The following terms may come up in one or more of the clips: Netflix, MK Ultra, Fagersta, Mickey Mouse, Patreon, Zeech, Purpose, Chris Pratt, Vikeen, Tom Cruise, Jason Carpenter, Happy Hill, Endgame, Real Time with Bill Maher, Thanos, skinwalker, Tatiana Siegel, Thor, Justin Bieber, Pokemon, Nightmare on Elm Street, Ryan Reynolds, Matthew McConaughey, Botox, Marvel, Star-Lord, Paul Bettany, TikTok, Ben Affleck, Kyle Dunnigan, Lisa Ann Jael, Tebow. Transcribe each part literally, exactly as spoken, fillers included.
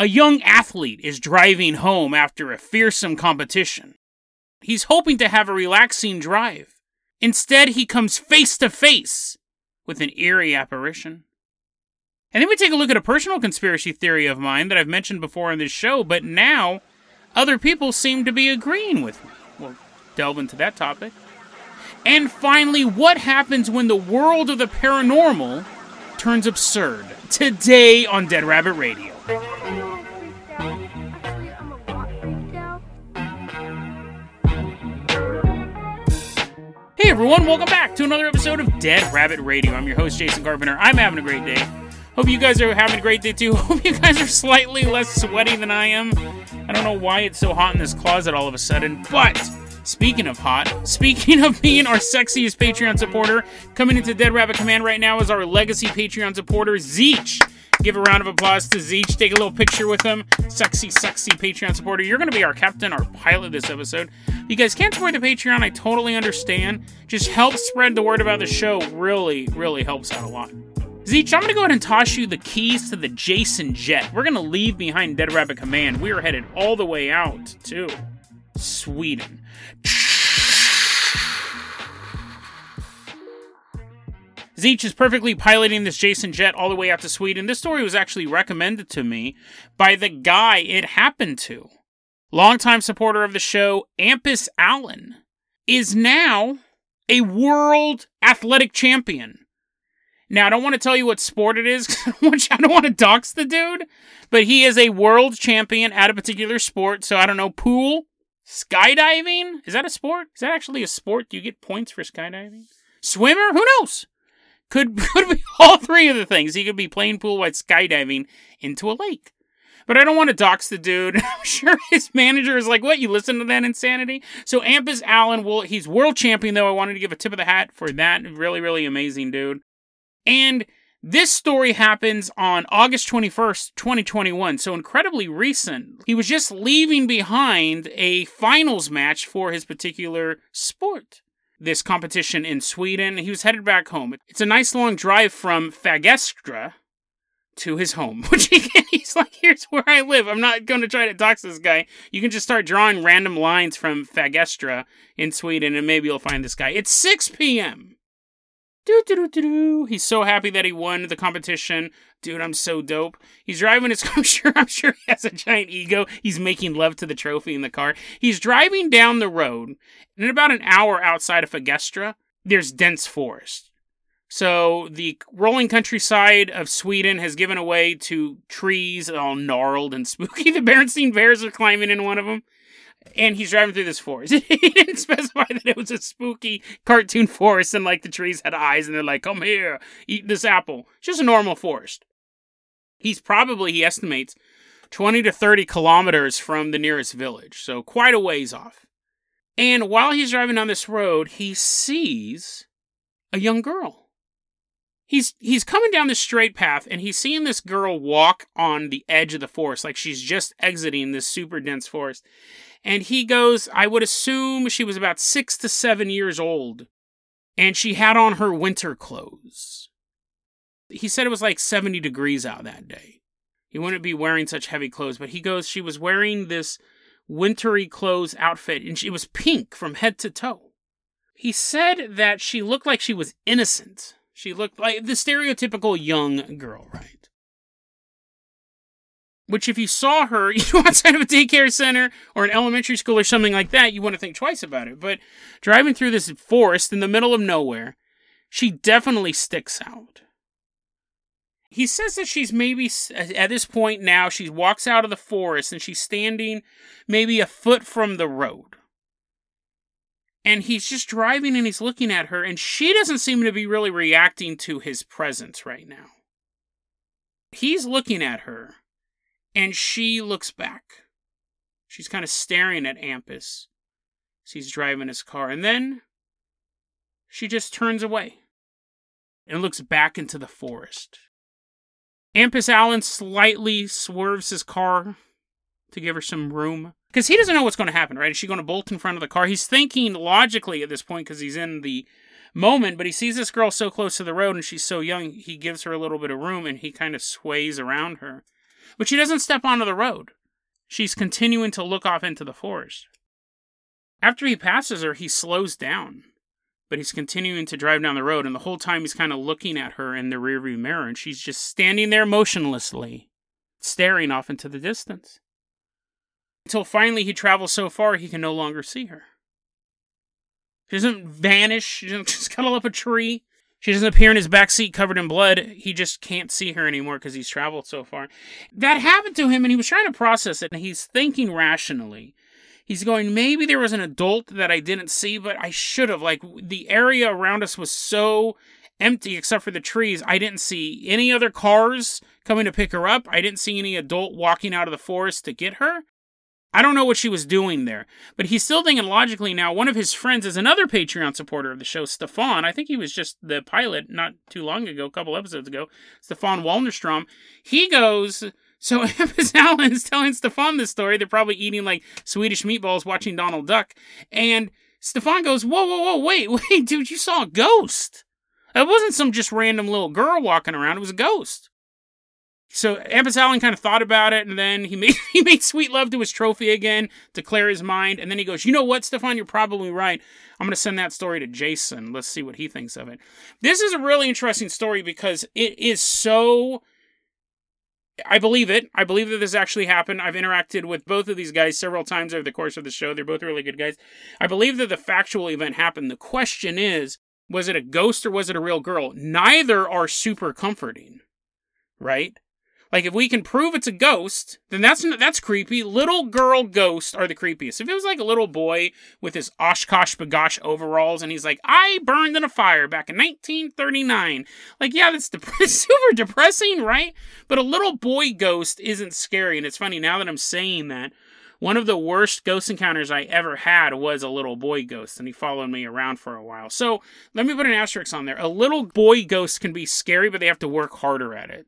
A young athlete is driving home after a fearsome competition. He's hoping to have a relaxing drive. Instead, he comes face to face with an eerie apparition. And then we take a look at a personal conspiracy theory of mine that I've mentioned before on this show, but now other people seem to be agreeing with me. We'll delve into that topic. And finally, what happens when the world of the paranormal turns absurd? Today on Dead Rabbit Radio. Hey everyone, welcome back to another episode of Dead Rabbit Radio. I'm your host, Jason Carpenter. I'm having a great day. Hope you guys are having a great day too. Hope you guys are slightly less sweaty than I am. I don't know why it's so hot in this closet all of a sudden, but speaking of hot, speaking of being our sexiest Patreon supporter, coming into Dead Rabbit Command right now is our legacy Patreon supporter, Zeech. Give a round of applause to Zeech. Take a little picture with him. Sexy, sexy Patreon supporter. You're going to be our captain, our pilot this episode. You guys can't support the Patreon. I totally understand. Just help spread the word about the show. Really, really helps out a lot. Zeech, I'm going to go ahead and toss you the keys to the Jason Jet. We're going to leave behind Dead Rabbit Command. We are headed all the way out to Sweden. Zeech is perfectly piloting this Jason Jet all the way out to Sweden. This story was actually recommended to me by the guy it happened to. Longtime supporter of the show, Ampus Allen, is now a world athletic champion. Now, I don't want to tell you what sport it is, because I don't want to dox the dude, but he is a world champion at a particular sport. So, I don't know, pool, skydiving? Is that a sport? Is that actually a sport? Do you get points for skydiving? Swimmer? Who knows? Could, could be all three of the things. He could be playing pool while skydiving into a lake. But I don't want to dox the dude. I'm sure his manager is like, what, you listen to that insanity? So Ampus Allen, well, he's world champion, though. I wanted to give a tip of the hat for that. Really, really amazing dude. And this story happens on August twenty-first, twenty twenty-one. So incredibly recent. He was just leaving behind a finals match for his particular sport. This competition in Sweden. He was headed back home. It's a nice long drive from Fagersta to his home. Which he, he's like, here's where I live. I'm not going to try to dox this guy. You can just start drawing random lines from Fagersta in Sweden and maybe you'll find this guy. It's six p.m. Do-do-do-do-do. He's so happy that he won the competition. Dude, I'm so dope. He's driving his... I'm sure, I'm sure he has a giant ego. He's making love to the trophy in the car. He's driving down the road, and in about an hour outside of Fagersta, there's dense forest. So the rolling countryside of Sweden has given way to trees all gnarled and spooky. The Berenstain Bears are climbing in one of them. And he's driving through this forest. He didn't specify that it was a spooky cartoon forest and, like, the trees had eyes and they're like, come here, eat this apple. It's just a normal forest. He's probably, he estimates, twenty to thirty kilometers from the nearest village. So quite a ways off. And while he's driving down this road, he sees a young girl. He's he's coming down this straight path, and he's seeing this girl walk on the edge of the forest, like she's just exiting this super dense forest. And he goes, I would assume she was about six to seven years old, and she had on her winter clothes. He said it was like seventy degrees out that day. He wouldn't be wearing such heavy clothes, but he goes, she was wearing this wintry clothes outfit, and she, it was pink from head to toe. He said that she looked like she was innocent. She looked like the stereotypical young girl, right? Which if you saw her, you know, outside of a daycare center or an elementary school or something like that, you want to think twice about it. But driving through this forest in the middle of nowhere, she definitely sticks out. He says that she's maybe, at this point now, she walks out of the forest and she's standing maybe a foot from the road. And he's just driving and he's looking at her, and she doesn't seem to be really reacting to his presence right now. He's looking at her, and she looks back. She's kind of staring at Ampus as he's driving his car. And then she just turns away and looks back into the forest. Ampus Allen slightly swerves his car to give her some room. Because he doesn't know what's going to happen, right? Is she going to bolt in front of the car? He's thinking logically at this point because he's in the moment, but he sees this girl so close to the road and she's so young, he gives her a little bit of room and he kind of sways around her. But she doesn't step onto the road. She's continuing to look off into the forest. After he passes her, he slows down. But he's continuing to drive down the road, and the whole time he's kind of looking at her in the rearview mirror, and she's just standing there motionlessly, staring off into the distance. Until finally he travels so far he can no longer see her. She doesn't vanish, she doesn't just cuddle up a tree. She doesn't appear in his backseat covered in blood. He just can't see her anymore because he's traveled so far. That happened to him, and he was trying to process it, and he's thinking rationally. He's going, maybe there was an adult that I didn't see, but I should have. Like, the area around us was so empty except for the trees. I didn't see any other cars coming to pick her up. I didn't see any adult walking out of the forest to get her. I don't know what she was doing there. But he's still thinking logically now. One of his friends is another Patreon supporter of the show, Stefan. I think he was just the pilot not too long ago, a couple episodes ago. Stefan Walnerstrom. He goes... So Ampus Allen is telling Stefan this story. They're probably eating, like, Swedish meatballs watching Donald Duck. And Stefan goes, whoa, whoa, whoa, wait, wait, dude, you saw a ghost. It wasn't some just random little girl walking around. It was a ghost. So Ampus Allen kind of thought about it, and then he made he made sweet love to his trophy again to clear his mind. And then he goes, you know what, Stefan, you're probably right. I'm going to send that story to Jason. Let's see what he thinks of it. This is a really interesting story because it is so... I believe it. I believe that this actually happened. I've interacted with both of these guys several times over the course of the show. They're both really good guys. I believe that the factual event happened. The question is, was it a ghost or was it a real girl? Neither are super comforting, right? Like, if we can prove it's a ghost, then that's that's creepy. Little girl ghosts are the creepiest. If it was like a little boy with his Oshkosh B'gosh overalls, and he's like, I burned in a fire back in nineteen thirty-nine. Like, yeah, that's dep- super depressing, right? But a little boy ghost isn't scary. And it's funny, now that I'm saying that, one of the worst ghost encounters I ever had was a little boy ghost, and he followed me around for a while. So let me put an asterisk on there. A little boy ghost can be scary, but they have to work harder at it.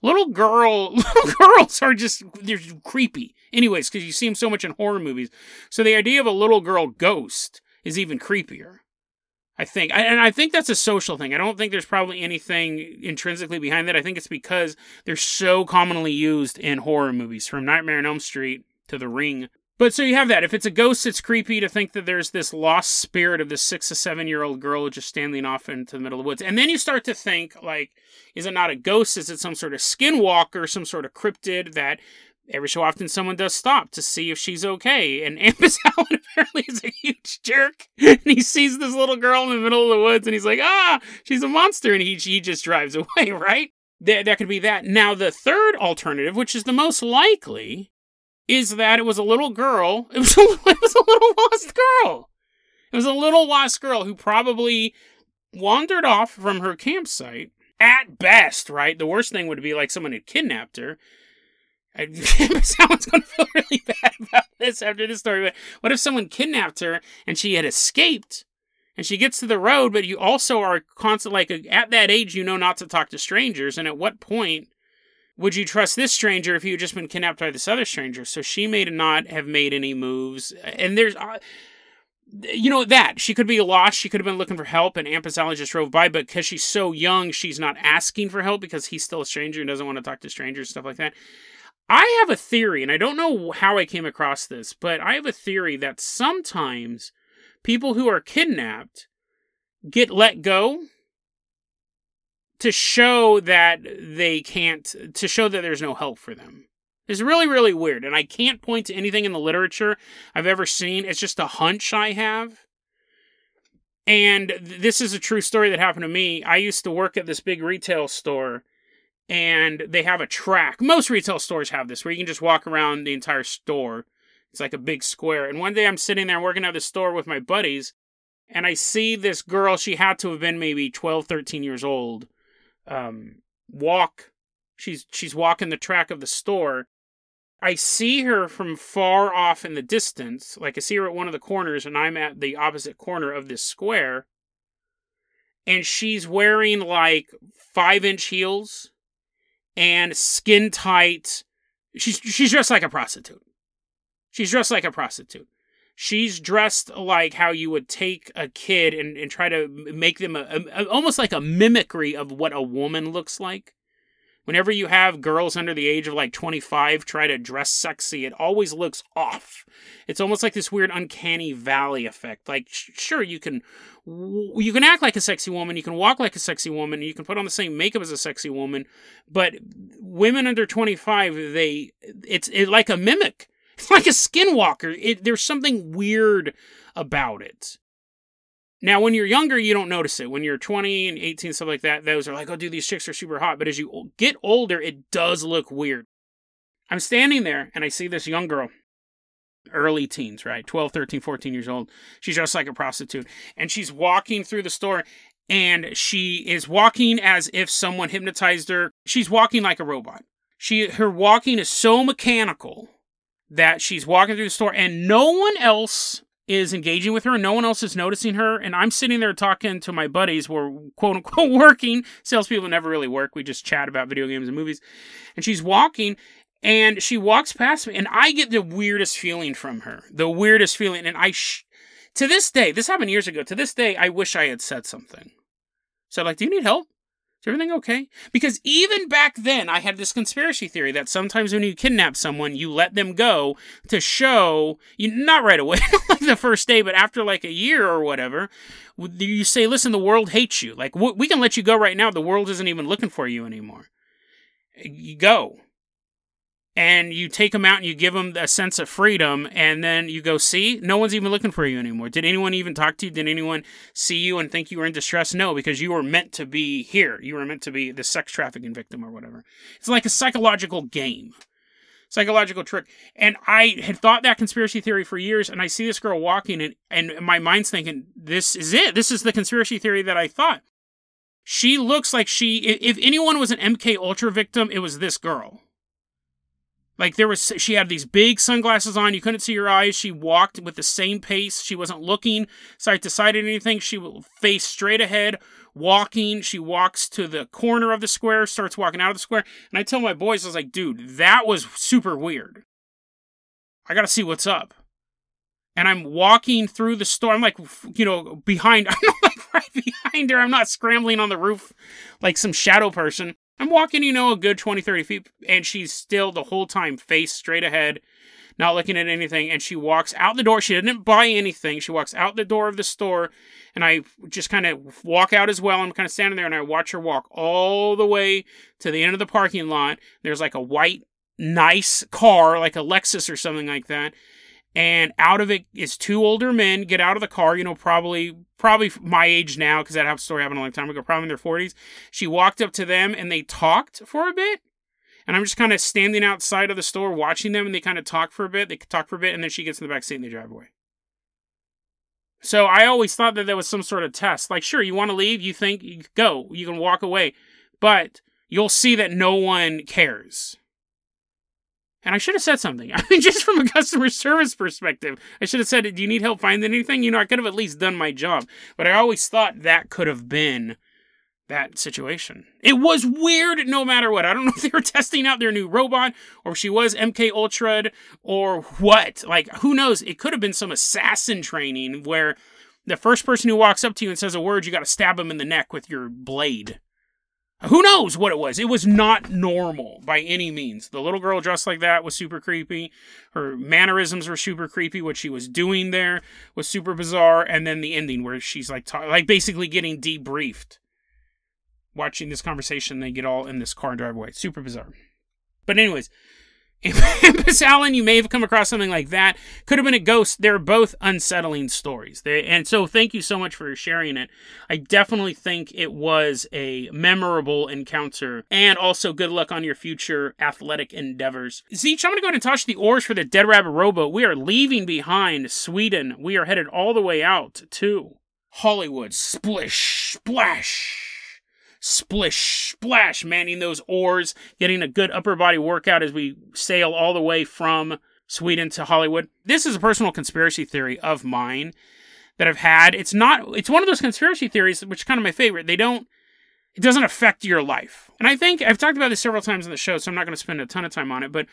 Little girl, little girls are just, they're creepy. Anyways, because you see them so much in horror movies. So the idea of a little girl ghost is even creepier, I think. And I think that's a social thing. I don't think there's probably anything intrinsically behind that. I think it's because they're so commonly used in horror movies, from Nightmare on Elm Street to The Ring. But so you have that. If it's a ghost, it's creepy to think that there's this lost spirit of this six to seven-year-old girl just standing off into the middle of the woods. And then you start to think, like, is it not a ghost? Is it some sort of skinwalker, some sort of cryptid that every so often someone does stop to see if she's okay? And Ampus Allen apparently is a huge jerk. And he sees this little girl in the middle of the woods, and he's like, ah, she's a monster. And he, he just drives away, right? That, that could be that. Now, the third alternative, which is the most likely... is that it was a little girl, it was a, it was a little lost girl. It was a little lost girl who probably wandered off from her campsite. At best, right? The worst thing would be like someone had kidnapped her. I, someone's going to feel really bad about this after this story, but what if someone kidnapped her and she had escaped? And she gets to the road, but you also are constant, like at that age, you know not to talk to strangers. And at what point... would you trust this stranger if you had just been kidnapped by this other stranger? So she may not have made any moves. And there's, uh, you know, that. She could be lost. She could have been looking for help, and Ampus Allen just drove by. But because she's so young, she's not asking for help because he's still a stranger and doesn't want to talk to strangers, stuff like that. I have a theory, and I don't know how I came across this, but I have a theory that sometimes people who are kidnapped get let go to show that they can't, to show that there's no help for them. It's really, really weird, and I can't point to anything in the literature I've ever seen. It's just a hunch I have. And this is a true story that happened to me. I used to work at this big retail store, and they have a track. Most retail stores have this, where you can just walk around the entire store. It's like a big square. And one day I'm sitting there working at the store with my buddies, and I see this girl. She had to have been maybe twelve, thirteen years old. Um, walk, she's, she's walking the track of the store. I see her from far off in the distance. Like, I see her at one of the corners, and I'm at the opposite corner of this square. And she's wearing, like, five-inch heels and skin-tight. She's, she's dressed like a prostitute. She's dressed like a prostitute. She's dressed like how you would take a kid and, and try to make them a, a, almost like a mimicry of what a woman looks like. Whenever you have girls under the age of like twenty-five try to dress sexy, it always looks off. It's almost like this weird uncanny valley effect. Like, sh- sure, you can you can act like a sexy woman, you can walk like a sexy woman, you can put on the same makeup as a sexy woman, but women under twenty-five, they it's it, like a mimic. It's like a skinwalker. It, there's something weird about it. Now, when you're younger, you don't notice it. When you're twenty and eighteen, stuff like that, those are like, oh, dude, these chicks are super hot. But as you get older, it does look weird. I'm standing there, and I see this young girl, early teens, right? twelve, thirteen, fourteen years old. She's dressed like a prostitute. And she's walking through the store, and she is walking as if someone hypnotized her. She's walking like a robot. She, her walking is so mechanical that she's walking through the store, and no one else is engaging with her, and no one else is noticing her, and I'm sitting there talking to my buddies. We're quote-unquote working. Salespeople never really work. We just chat about video games and movies. And she's walking, and she walks past me, and I get the weirdest feeling from her. The weirdest feeling. And I, sh- to this day, this happened years ago, to this day, I wish I had said something. So I'm like, do you need help? Is everything okay? Because even back then, I had this conspiracy theory that sometimes when you kidnap someone, you let them go to show, you, not right away, like the first day, but after like a year or whatever, you say, listen, the world hates you. Like, we can let you go right now. The world isn't even looking for you anymore. You go. And you take them out and you give them a sense of freedom, and then you go, see, no one's even looking for you anymore. Did anyone even talk to you? Did anyone see you and think you were in distress? No, because you were meant to be here. You were meant to be the sex trafficking victim or whatever. It's like a psychological game, psychological trick. And I had thought that conspiracy theory for years, and I see this girl walking, and, and my mind's thinking, this is it. This is the conspiracy theory that I thought. She looks like she, if anyone was an M K Ultra victim, it was this girl. Like, there was, she had these big sunglasses on. You couldn't see her eyes. She walked with the same pace. She wasn't looking side to side or anything. She would face straight ahead, walking. She walks to the corner of the square, starts walking out of the square. And I tell my boys, I was like, dude, that was super weird. I got to see what's up. And I'm walking through the store. I'm like, you know, behind, I'm not like right behind her. I'm not scrambling on the roof like some shadow person. I'm walking, you know, a good twenty, thirty feet, and she's still the whole time face straight ahead, not looking at anything, and she walks out the door. She didn't buy anything. She walks out the door of the store, and I just kind of walk out as well. I'm kind of standing there, and I watch her walk all the way to the end of the parking lot. There's like a white, nice car, like a Lexus or something like that, and out of it is two older men get out of the car, you know, probably probably my age now, because that story happened a long time ago, probably in their forties. She walked up to them, and they talked for a bit. And I'm just kind of standing outside of the store watching them, and they kind of talk for a bit. They talk for a bit, and then she gets in the back seat, and they drive away. So I always thought that there was some sort of test. Like, sure, you want to leave, you think, you go, you can walk away. But you'll see that no one cares. And I should have said something. I mean, just from a customer service perspective, I should have said, do you need help finding anything? You know, I could have at least done my job. But I always thought that could have been that situation. It was weird no matter what. I don't know if they were testing out their new robot, or if she was M K Ultra'd, or what. Like, who knows? It could have been some assassin training where the first person who walks up to you and says a word, you got to stab him in the neck with your blade. Who knows what it was? It was not normal by any means. The little girl dressed like that was super creepy. Her mannerisms were super creepy. What she was doing there was super bizarre. And then the ending where she's like, ta- like basically getting debriefed. Watching this conversation, they get all in this car and drive away. Super bizarre. But anyways, Ampus Allen, you may have come across something like that. Could have been a ghost. They're both unsettling stories. They, and so thank you so much for sharing it. I definitely think it was a memorable encounter. And also good luck on your future athletic endeavors. Zeech, I'm going to go ahead and touch the oars for the Dead Rabbit Rowboat. We are leaving behind Sweden. We are headed all the way out to Hollywood. Splish, splash. Splish, splash, manning those oars, getting a good upper body workout as we sail all the way from Sweden to Hollywood. This is a personal conspiracy theory of mine that I've had. It's not, it's one of those conspiracy theories, which is kind of my favorite. They don't, it doesn't affect your life. And I think, I've talked about this several times on the show, so I'm not going to spend a ton of time on it, but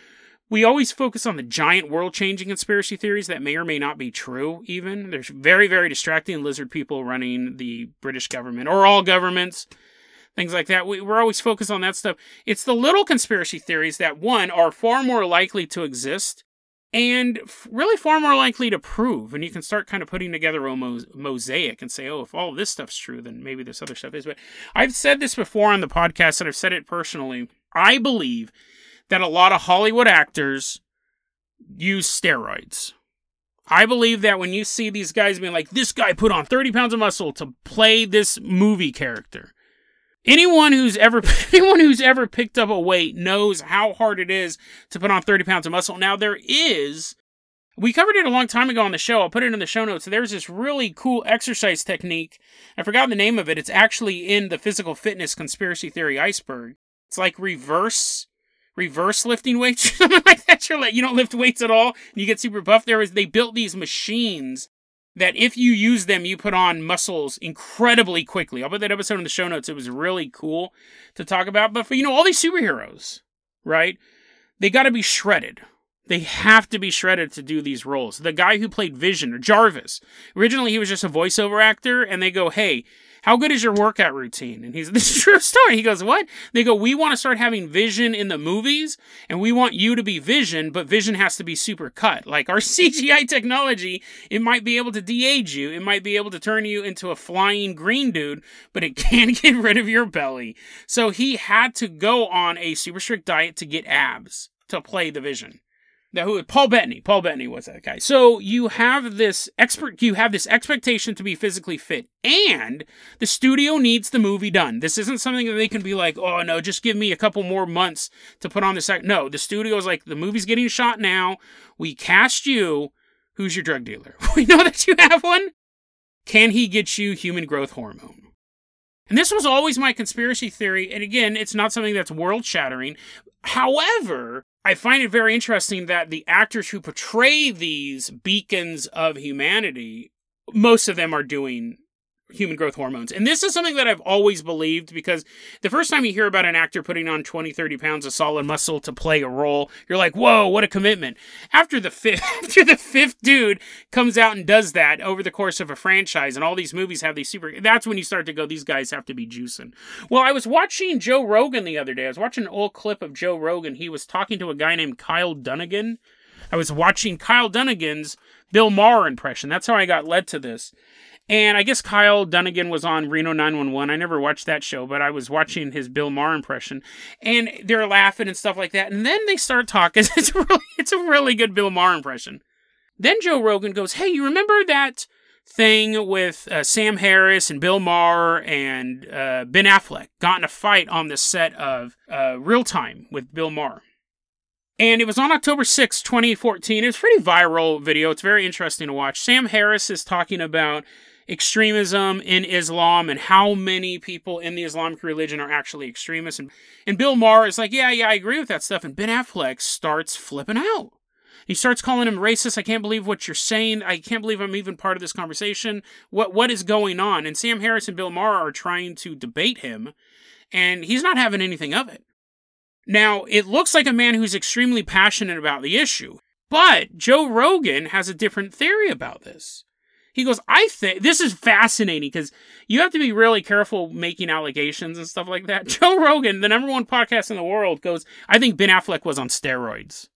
we always focus on the giant world-changing conspiracy theories that may or may not be true, even. There's very, very distracting lizard people running the British government, or all governments. things like that. We, we're always focused on that stuff. It's the little conspiracy theories that, one, are far more likely to exist and f- really far more likely to prove. And you can start kind of putting together a mo- mosaic and say, oh, if all this stuff's true, then maybe this other stuff is. But I've said this before on the podcast, and I've said it personally. I believe that a lot of Hollywood actors use steroids. I believe that when you see these guys being like, this guy put on thirty pounds of muscle to play this movie character. Anyone who's ever anyone who's ever picked up a weight knows how hard it is to put on thirty pounds of muscle. Now, there is, we covered it a long time ago on the show. I'll put it in the show notes. There's this really cool exercise technique. I forgot the name of it. It's actually in the physical fitness conspiracy theory iceberg. It's like reverse reverse lifting weights, something like that. You're like, you don't lift weights at all, and you get super buff. There is, they built these machines that if you use them, you put on muscles incredibly quickly. I'll put that episode in the show notes. It was really cool to talk about. But for, you know, all these superheroes, right? They got to be shredded. They have to be shredded to do these roles. The guy who played Vision, or Jarvis, originally he was just a voiceover actor, and they go, hey, how good is your workout routine? And he's, this is a true story. He goes, what? They go, we want to start having Vision in the movies, and we want you to be Vision, but Vision has to be super cut. Like, our C G I technology, it might be able to de-age you, it might be able to turn you into a flying green dude, but it can't get rid of your belly. So he had to go on a super strict diet to get abs to play the Vision. Now, who, Paul Bettany. Paul Bettany was that guy. So you have this expert, you have this expectation to be physically fit, and the studio needs the movie done. This isn't something that they can be like, oh no, just give me a couple more months to put on this. No, the studio's like, the movie's getting shot now. We cast you. Who's your drug dealer? We know that you have one. Can he get you human growth hormone? And this was always my conspiracy theory. And again, it's not something that's world shattering. However, I find it very interesting that the actors who portray these beacons of humanity, most of them are doing human growth hormones. And this is something that I've always believed, because the first time you hear about an actor putting on twenty, thirty pounds of solid muscle to play a role, you're like, whoa, what a commitment. After the fifth, after the fifth dude comes out and does that over the course of a franchise, and all these movies have these super, that's when you start to go, these guys have to be juicing. Well, I was watching Joe Rogan the other day. I was watching an old clip of Joe Rogan. He was talking to a guy named Kyle Dunnigan. I was watching Kyle Dunnigan's Bill Maher impression. That's how I got led to this. And I guess Kyle Dunnigan was on Reno nine one one. I never watched that show, but I was watching his Bill Maher impression. And they're laughing and stuff like that. And then they start talking. It's a really, it's a really good Bill Maher impression. Then Joe Rogan goes, hey, you remember that thing with uh, Sam Harris and Bill Maher and uh, Ben Affleck got in a fight on the set of uh, Real Time with Bill Maher? And it was on October sixth, twenty fourteen. It was a pretty viral video. It's very interesting to watch. Sam Harris is talking about extremism in Islam and how many people in the Islamic religion are actually extremists. And, and Bill Maher is like, yeah, yeah, I agree with that stuff. And Ben Affleck starts flipping out. He starts calling him racist. I can't believe what you're saying. I can't believe I'm even part of this conversation. What What is going on? And Sam Harris and Bill Maher are trying to debate him, and he's not having anything of it. Now, it looks like a man who's extremely passionate about the issue, but Joe Rogan has a different theory about this. He goes, I think this is fascinating, because you have to be really careful making allegations and stuff like that. Joe Rogan, the number one podcast in the world, goes, I think Ben Affleck was on steroids.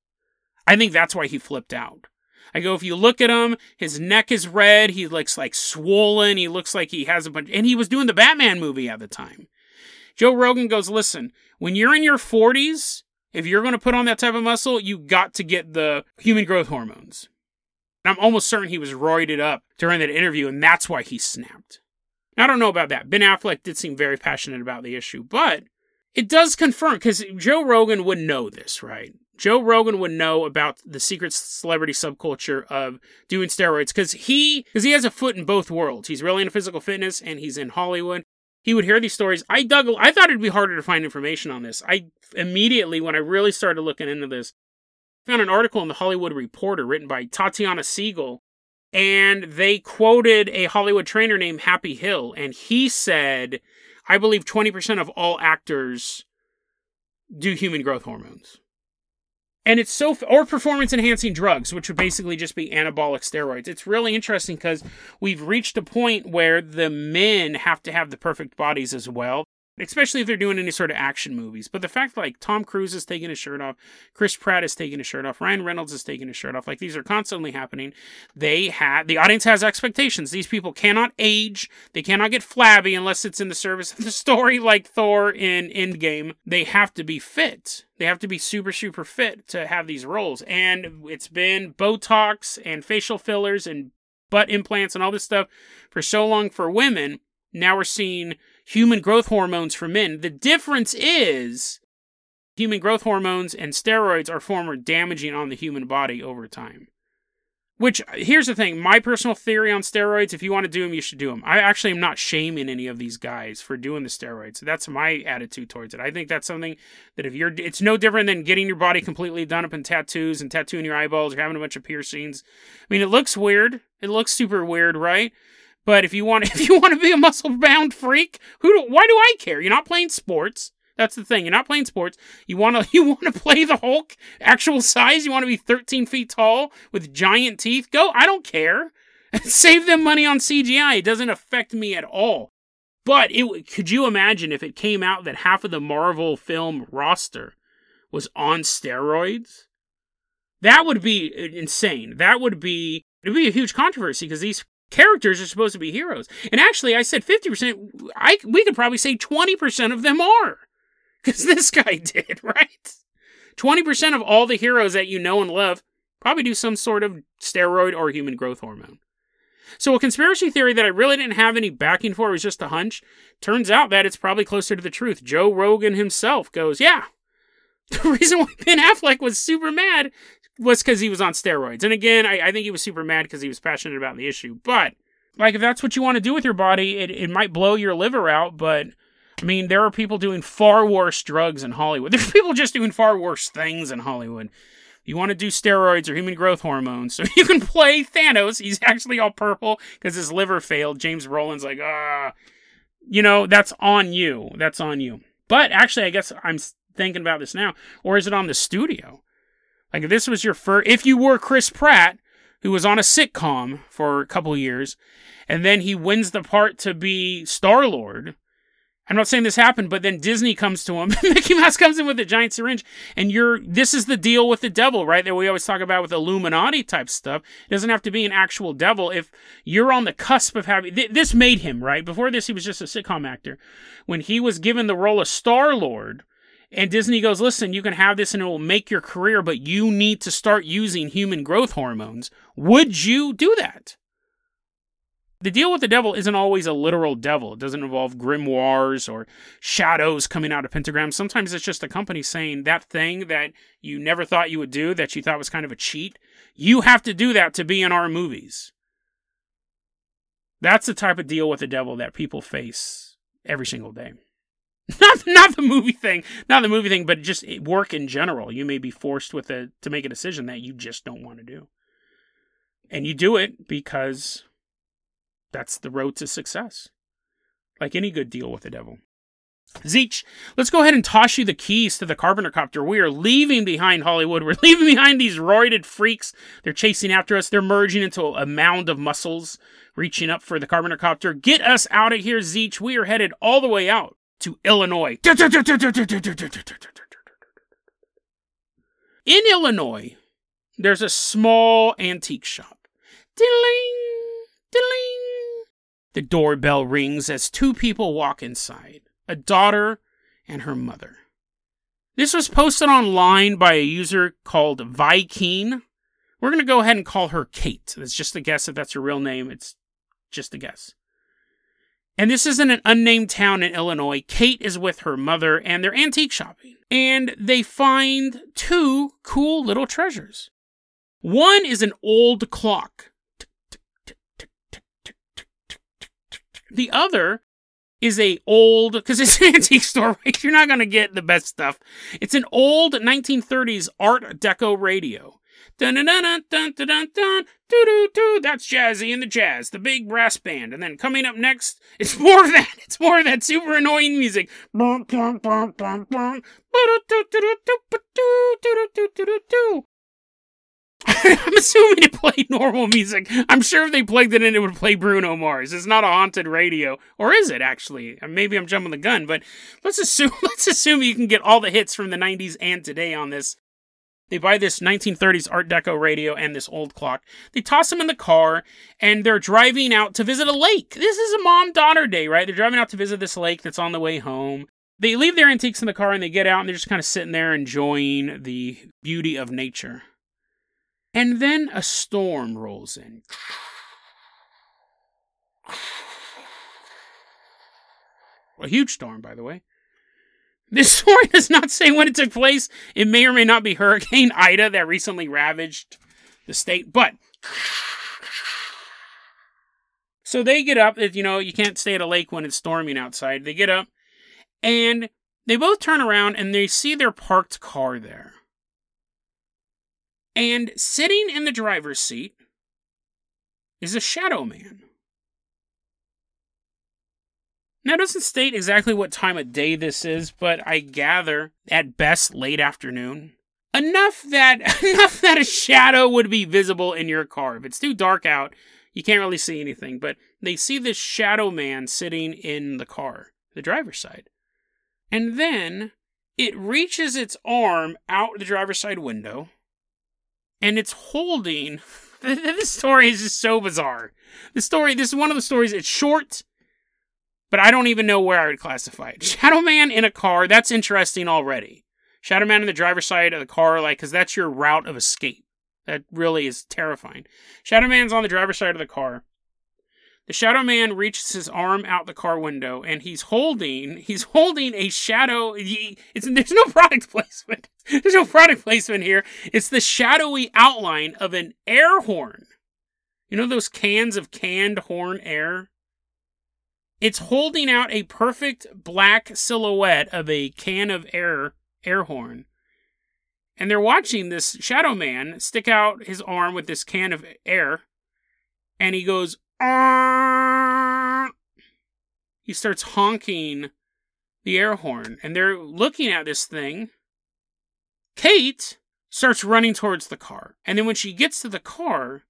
I think that's why he flipped out. I go, if you look at him, his neck is red. He looks like swollen. He looks like he has a bunch. And he was doing the Batman movie at the time. Joe Rogan goes, listen, when you're in your forties, if you're going to put on that type of muscle, you got to get the human growth hormones. And I'm almost certain he was roided up during that interview, and that's why he snapped. Now, I don't know about that. Ben Affleck did seem very passionate about the issue, but it does confirm, because Joe Rogan would know this, right? Joe Rogan would know about the secret celebrity subculture of doing steroids, because he, because he has a foot in both worlds. He's really into physical fitness, and he's in Hollywood. He would hear these stories. I dug, I thought it'd be harder to find information on this. I immediately, when I really started looking into this, found an article in the Hollywood Reporter written by Tatiana Siegel, and they quoted a Hollywood trainer named Happy Hill, and he said, I believe twenty percent of all actors do human growth hormones. And it's so, or performance-enhancing drugs, which would basically just be anabolic steroids. It's really interesting, because we've reached a point where the men have to have the perfect bodies as well. especially if they're doing any sort of action movies. But the fact that, like, Tom Cruise is taking his shirt off, Chris Pratt is taking his shirt off, Ryan Reynolds is taking his shirt off, like, these are constantly happening. They have, the audience has expectations. These people cannot age. They cannot get flabby unless it's in the service of the story, like Thor in Endgame. They have to be fit. They have to be super, super fit to have these roles. And it's been Botox and facial fillers and butt implants and all this stuff for so long for women. Now we're seeing human growth hormones for men. The difference is human growth hormones and steroids are far more damaging on the human body over time. Which, here's the thing, my personal theory on steroids, if you want to do them, you should do them. I actually am not shaming any of these guys for doing the steroids. That's my attitude towards it. I think that's something that if you're, it's no different than getting your body completely done up in tattoos and tattooing your eyeballs or having a bunch of piercings. I mean, it looks weird. It looks super weird, right? But if you want, if you want to be a muscle-bound freak, who? Do, why do I care? You're not playing sports. That's the thing. You're not playing sports. You want to you want to play the Hulk actual size? You want to be thirteen feet tall with giant teeth? Go. I don't care. Save them money on C G I. It doesn't affect me at all. But it, could you imagine if it came out that half of the Marvel film roster was on steroids? That would be insane. That would be, it would be a huge controversy because these characters are supposed to be heroes. And actually, I said fifty percent. I, we could probably say twenty percent of them are. Because this guy did, right? twenty percent of all the heroes that you know and love probably do some sort of steroid or human growth hormone. So a conspiracy theory that I really didn't have any backing for, it was just a hunch, turns out that it's probably closer to the truth. Joe Rogan himself goes, yeah, the reason why Ben Affleck was super mad was because he was on steroids. And again, I, I think he was super mad because he was passionate about the issue. But, like, if that's what you want to do with your body, it, it might blow your liver out, but... I mean, there are people doing far worse drugs in Hollywood. There's people just doing far worse things in Hollywood. You want to do steroids or human growth hormones, so you can play Thanos. He's actually all purple because his liver failed. James Rowland's like, ah, you know, that's on you. That's on you. But actually, I guess I'm thinking about this now. Or is it on the studio? Like, if this was your first, if you were Chris Pratt, who was on a sitcom for a couple years, and then he wins the part to be Star-Lord. I'm not saying this happened, but then Disney comes to him. Mickey Mouse comes in with a giant syringe, and you're this is the deal with the devil, right? That we always talk about with Illuminati type stuff. It doesn't have to be an actual devil. If you're on the cusp of having... Th- this made him, right? Before this, he was just a sitcom actor. When he was given the role of Star-Lord, and Disney goes, listen, you can have this and it will make your career, but you need to start using human growth hormones. Would you do that? The deal with the devil isn't always a literal devil. It doesn't involve grimoires or shadows coming out of pentagrams. Sometimes it's just a company saying that thing that you never thought you would do, that you thought was kind of a cheat. You have to do that to be in our movies. That's the type of deal with the devil that people face every single day. Not, not the movie thing, not the movie thing, but just work in general. You may be forced with a, to make a decision that you just don't want to do. And you do it because... that's the road to success. Like any good deal with the devil. Zeech, let's go ahead and toss you the keys to the Carpenter Copter. We are leaving behind Hollywood. We're leaving behind these roided freaks. They're chasing after us. They're merging into a mound of muscles, reaching up for the Carpenter Copter. Get us out of here, Zeech. We are headed all the way out to Illinois. In Illinois, there's a small antique shop. Ding, ding. The doorbell rings as two people walk inside, a daughter and her mother. This was posted online by a user called Vikeen. We're going to go ahead and call her Kate. It's just a guess if that's her real name. It's just a guess. And this is in an unnamed town in Illinois. Kate is with her mother and they're antique shopping. And they find two cool little treasures. One is an old clock. The other is a old, because it's an antique store, right? You're not going to get the best stuff. It's an old nineteen thirties Art Deco radio. Dun-dun-dun-dun, dun-dun-dun, doo-doo-doo, that's Jazzy and the Jazz, the big brass band. And then coming up next, it's more of that. It's more of that super annoying music. I'm assuming it played normal music. I'm sure if they plugged it in, it would play Bruno Mars. It's not a haunted radio, or is it actually? Maybe I'm jumping the gun, but let's assume let's assume you can get all the hits from the nineties and today on this. They buy this nineteen thirties Art Deco radio and this old clock. They toss them in the car, and they're driving out to visit a lake. This is a mom-daughter day, right? They're driving out to visit this lake that's on the way home. They leave their antiques in the car, and they get out, and they're just kind of sitting there enjoying the beauty of nature. And then a storm rolls in. A huge storm, by the way. This story does not say when it took place. It may or may not be Hurricane Ida that recently ravaged the state, but... So they get up. You know, you can't stay at a lake when it's storming outside. They get up, and they both turn around, and they see their parked car there. And sitting in the driver's seat is a shadow man. Now, it doesn't state exactly what time of day this is, but I gather, at best, late afternoon. Enough that enough that a shadow would be visible in your car. If it's too dark out, you can't really see anything. But they see this shadow man sitting in the car, the driver's side. And then it reaches its arm out the driver's side window, and it's holding... This story is just so bizarre. The story, this is one of the stories, it's short... But I don't even know where I would classify it. Shadow Man in a car, that's interesting already. Shadow Man in the driver's side of the car, like, because that's your route of escape. That really is terrifying. Shadow Man's on the driver's side of the car. The Shadow Man reaches his arm out the car window, and he's holding, he's holding a shadow, he, it's, there's no product placement. There's no product placement here. It's the shadowy outline of an air horn. You know those cans of canned horn air? It's holding out a perfect black silhouette of a can of air, air horn. And they're watching this shadow man stick out his arm with this can of air. And he goes, Arr! He starts honking the air horn. And they're looking at this thing. Kate starts running towards the car. And then when she gets to the car,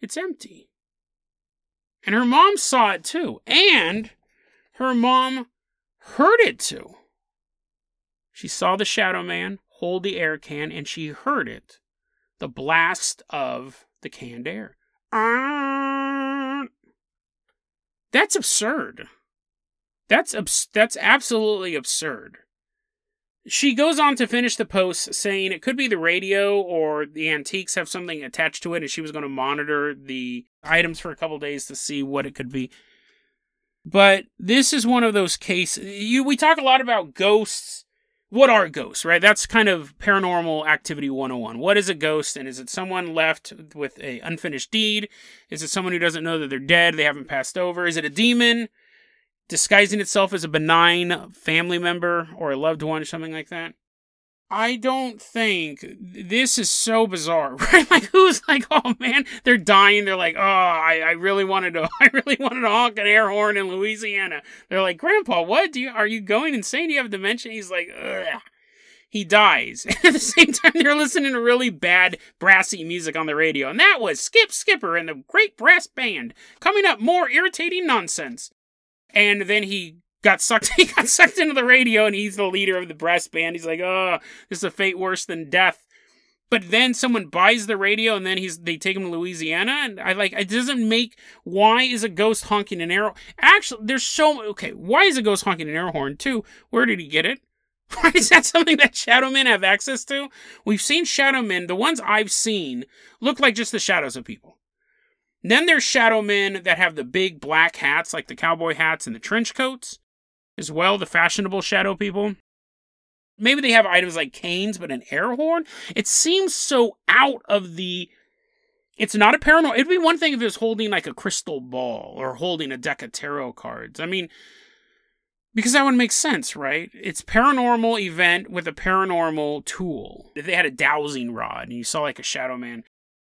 it's empty. And her mom saw it too. And her mom heard it too. She saw the shadow man hold the air can and she heard it. The blast of the canned air. Uh, that's absurd. That's abs- that's absolutely absurd. She goes on to finish the post saying it could be the radio or the antiques have something attached to it, and she was going to monitor the items for a couple days to see what it could be. But this is one of those cases. You, we talk a lot about ghosts. What are ghosts, right? That's kind of paranormal activity one oh one. What is a ghost, and is it someone left with an unfinished deed? Is it someone who doesn't know that they're dead, they haven't passed over? Is it a demon disguising itself as a benign family member or a loved one or something like that? I don't think this is so bizarre, right? Like, who's like, oh man, they're dying. They're like, oh, I, I really wanted to, I really wanted to honk an air horn in Louisiana. They're like, Grandpa, what do you, are you going insane? Do you have dementia? He's like, ugh. He dies. At the same time, they're listening to really bad brassy music on the radio. And that was Skip Skipper and the Great Brass Band. Coming up, more irritating nonsense. And then he got sucked he got sucked into the radio, and he's the leader of the brass band. He's like, oh, this is a fate worse than death. But then someone buys the radio, and then he's they take him to Louisiana, and I like, it doesn't make, why is a ghost honking an air horn? Actually, there's so, okay, why is a ghost honking an air horn, too? Where did he get it? Is that something that shadow men have access to? We've seen shadow men, the ones I've seen, look like just the shadows of people. Then there's shadow men that have the big black hats, like the cowboy hats and the trench coats, as well, the fashionable shadow people. Maybe they have items like canes, but an air horn? It seems so out of the... It's not a paranormal... It'd be one thing if it was holding like a crystal ball or holding a deck of tarot cards. I mean, because that would make sense, right? It's paranormal event with a paranormal tool. If they had a dowsing rod and you saw like a shadow man...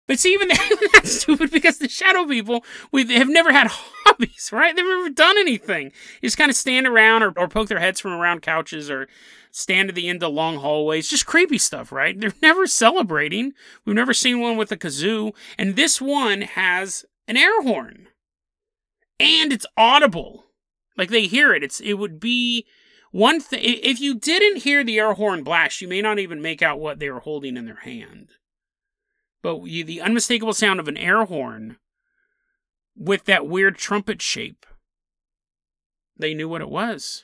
But see, even that's stupid because the shadow people we have never had hobbies, right? They've never done anything. They just kind of stand around or, or poke their heads from around couches or stand at the end of long hallways. Just creepy stuff, right? They're never celebrating. We've never seen one with a kazoo. And this one has an air horn. And it's audible. Like, they hear it. It's It would be one thing. If you didn't hear the air horn blast, you may not even make out what they were holding in their hand. But you, the unmistakable sound of an air horn with that weird trumpet shape, they knew what it was.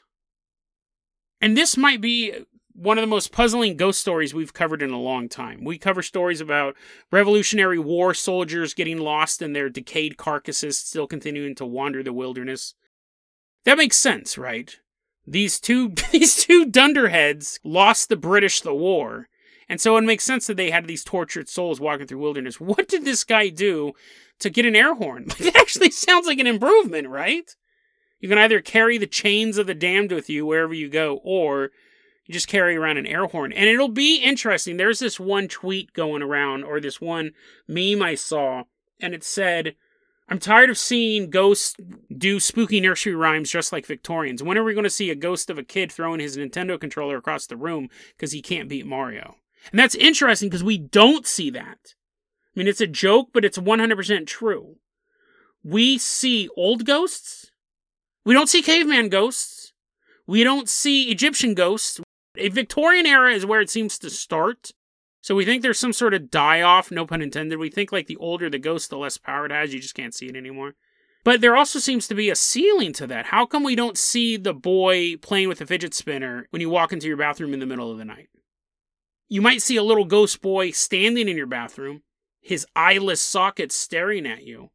And this might be one of the most puzzling ghost stories we've covered in a long time. We cover stories about Revolutionary War soldiers getting lost and their decayed carcasses still continuing to wander the wilderness. That makes sense, right? These two these two dunderheads lost the British the war, and so it makes sense that they had these tortured souls walking through wilderness. What did this guy do to get an air horn? It actually sounds like an improvement, right? You can either carry the chains of the damned with you wherever you go, or you just carry around an air horn. And it'll be interesting. There's this one tweet going around, or this one meme I saw, and it said, "I'm tired of seeing ghosts do spooky nursery rhymes just like Victorians. When are we going to see a ghost of a kid throwing his Nintendo controller across the room because he can't beat Mario?" And that's interesting because we don't see that. I mean, it's a joke, but it's one hundred percent true. We see old ghosts. We don't see caveman ghosts. We don't see Egyptian ghosts. A Victorian era is where it seems to start. So we think there's some sort of die-off, no pun intended. We think, like, the older the ghost, the less power it has. You just can't see it anymore. But there also seems to be a ceiling to that. How come we don't see the boy playing with a fidget spinner when you walk into your bathroom in the middle of the night? You might see a little ghost boy standing in your bathroom, his eyeless sockets staring at you.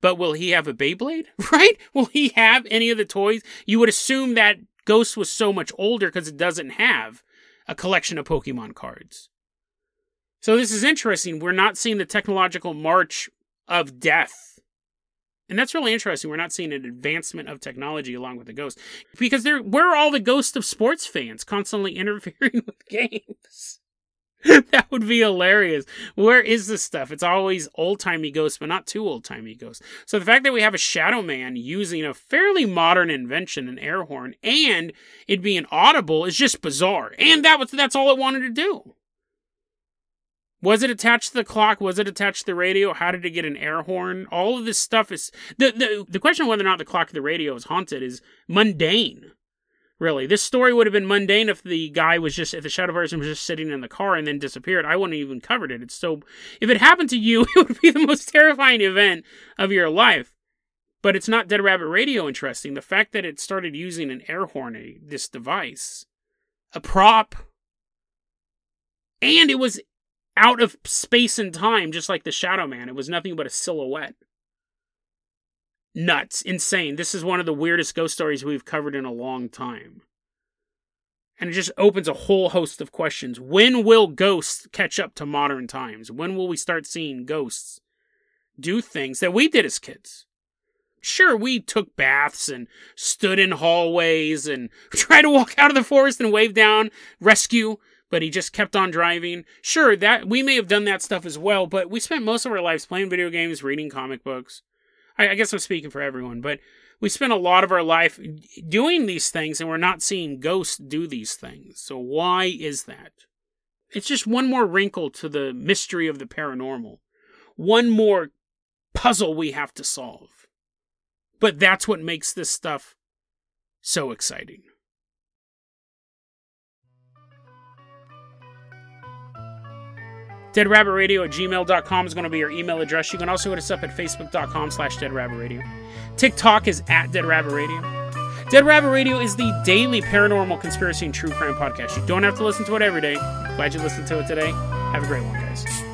But will he have a Beyblade, right? Will he have any of the toys? You would assume that ghost was so much older because it doesn't have a collection of Pokemon cards. So this is interesting. We're not seeing the technological march of death. And that's really interesting. We're not seeing an advancement of technology along with the ghost. Because there, where are all the ghosts of sports fans constantly interfering with games? That would be hilarious. Where is this stuff? It's always old-timey ghosts, but not too old-timey ghosts. So the fact that we have a shadow man using a fairly modern invention, an air horn, and it being audible is just bizarre. And that was that's all it wanted to do. Was it attached to the clock? Was it attached to the radio? How did it get an air horn? All of this stuff is... The, the, the question of whether or not the clock or the radio is haunted is mundane. Really, this story would have been mundane if the guy was just, if the shadow person was just sitting in the car and then disappeared. I wouldn't have even covered it. It's so, if it happened to you, it would be the most terrifying event of your life. But it's not Dead Rabbit Radio interesting. The fact that it started using an air horn, this device, a prop, and it was out of space and time, just like the Shadow Man. It was nothing but a silhouette. Nuts. Insane. This is one of the weirdest ghost stories we've covered in a long time. And it just opens a whole host of questions. When will ghosts catch up to modern times? When will we start seeing ghosts do things that we did as kids? Sure, we took baths and stood in hallways and tried to walk out of the forest and wave down rescue, but he just kept on driving. Sure, that we may have done that stuff as well, but we spent most of our lives playing video games, reading comic books. I guess I'm speaking for everyone, but we spend a lot of our life doing these things and we're not seeing ghosts do these things. So why is that? It's just one more wrinkle to the mystery of the paranormal. One more puzzle we have to solve. But that's what makes this stuff so exciting. deadrabbitradio at gmail dot com is going to be our email address. You can also hit us up at facebook.com slash deadrabbitradio. TikTok is at deadrabbitradio. Dead Rabbit Radio is the daily paranormal conspiracy and true crime podcast. You don't have to listen to it every day. Glad you listened to it today. Have a great one, guys.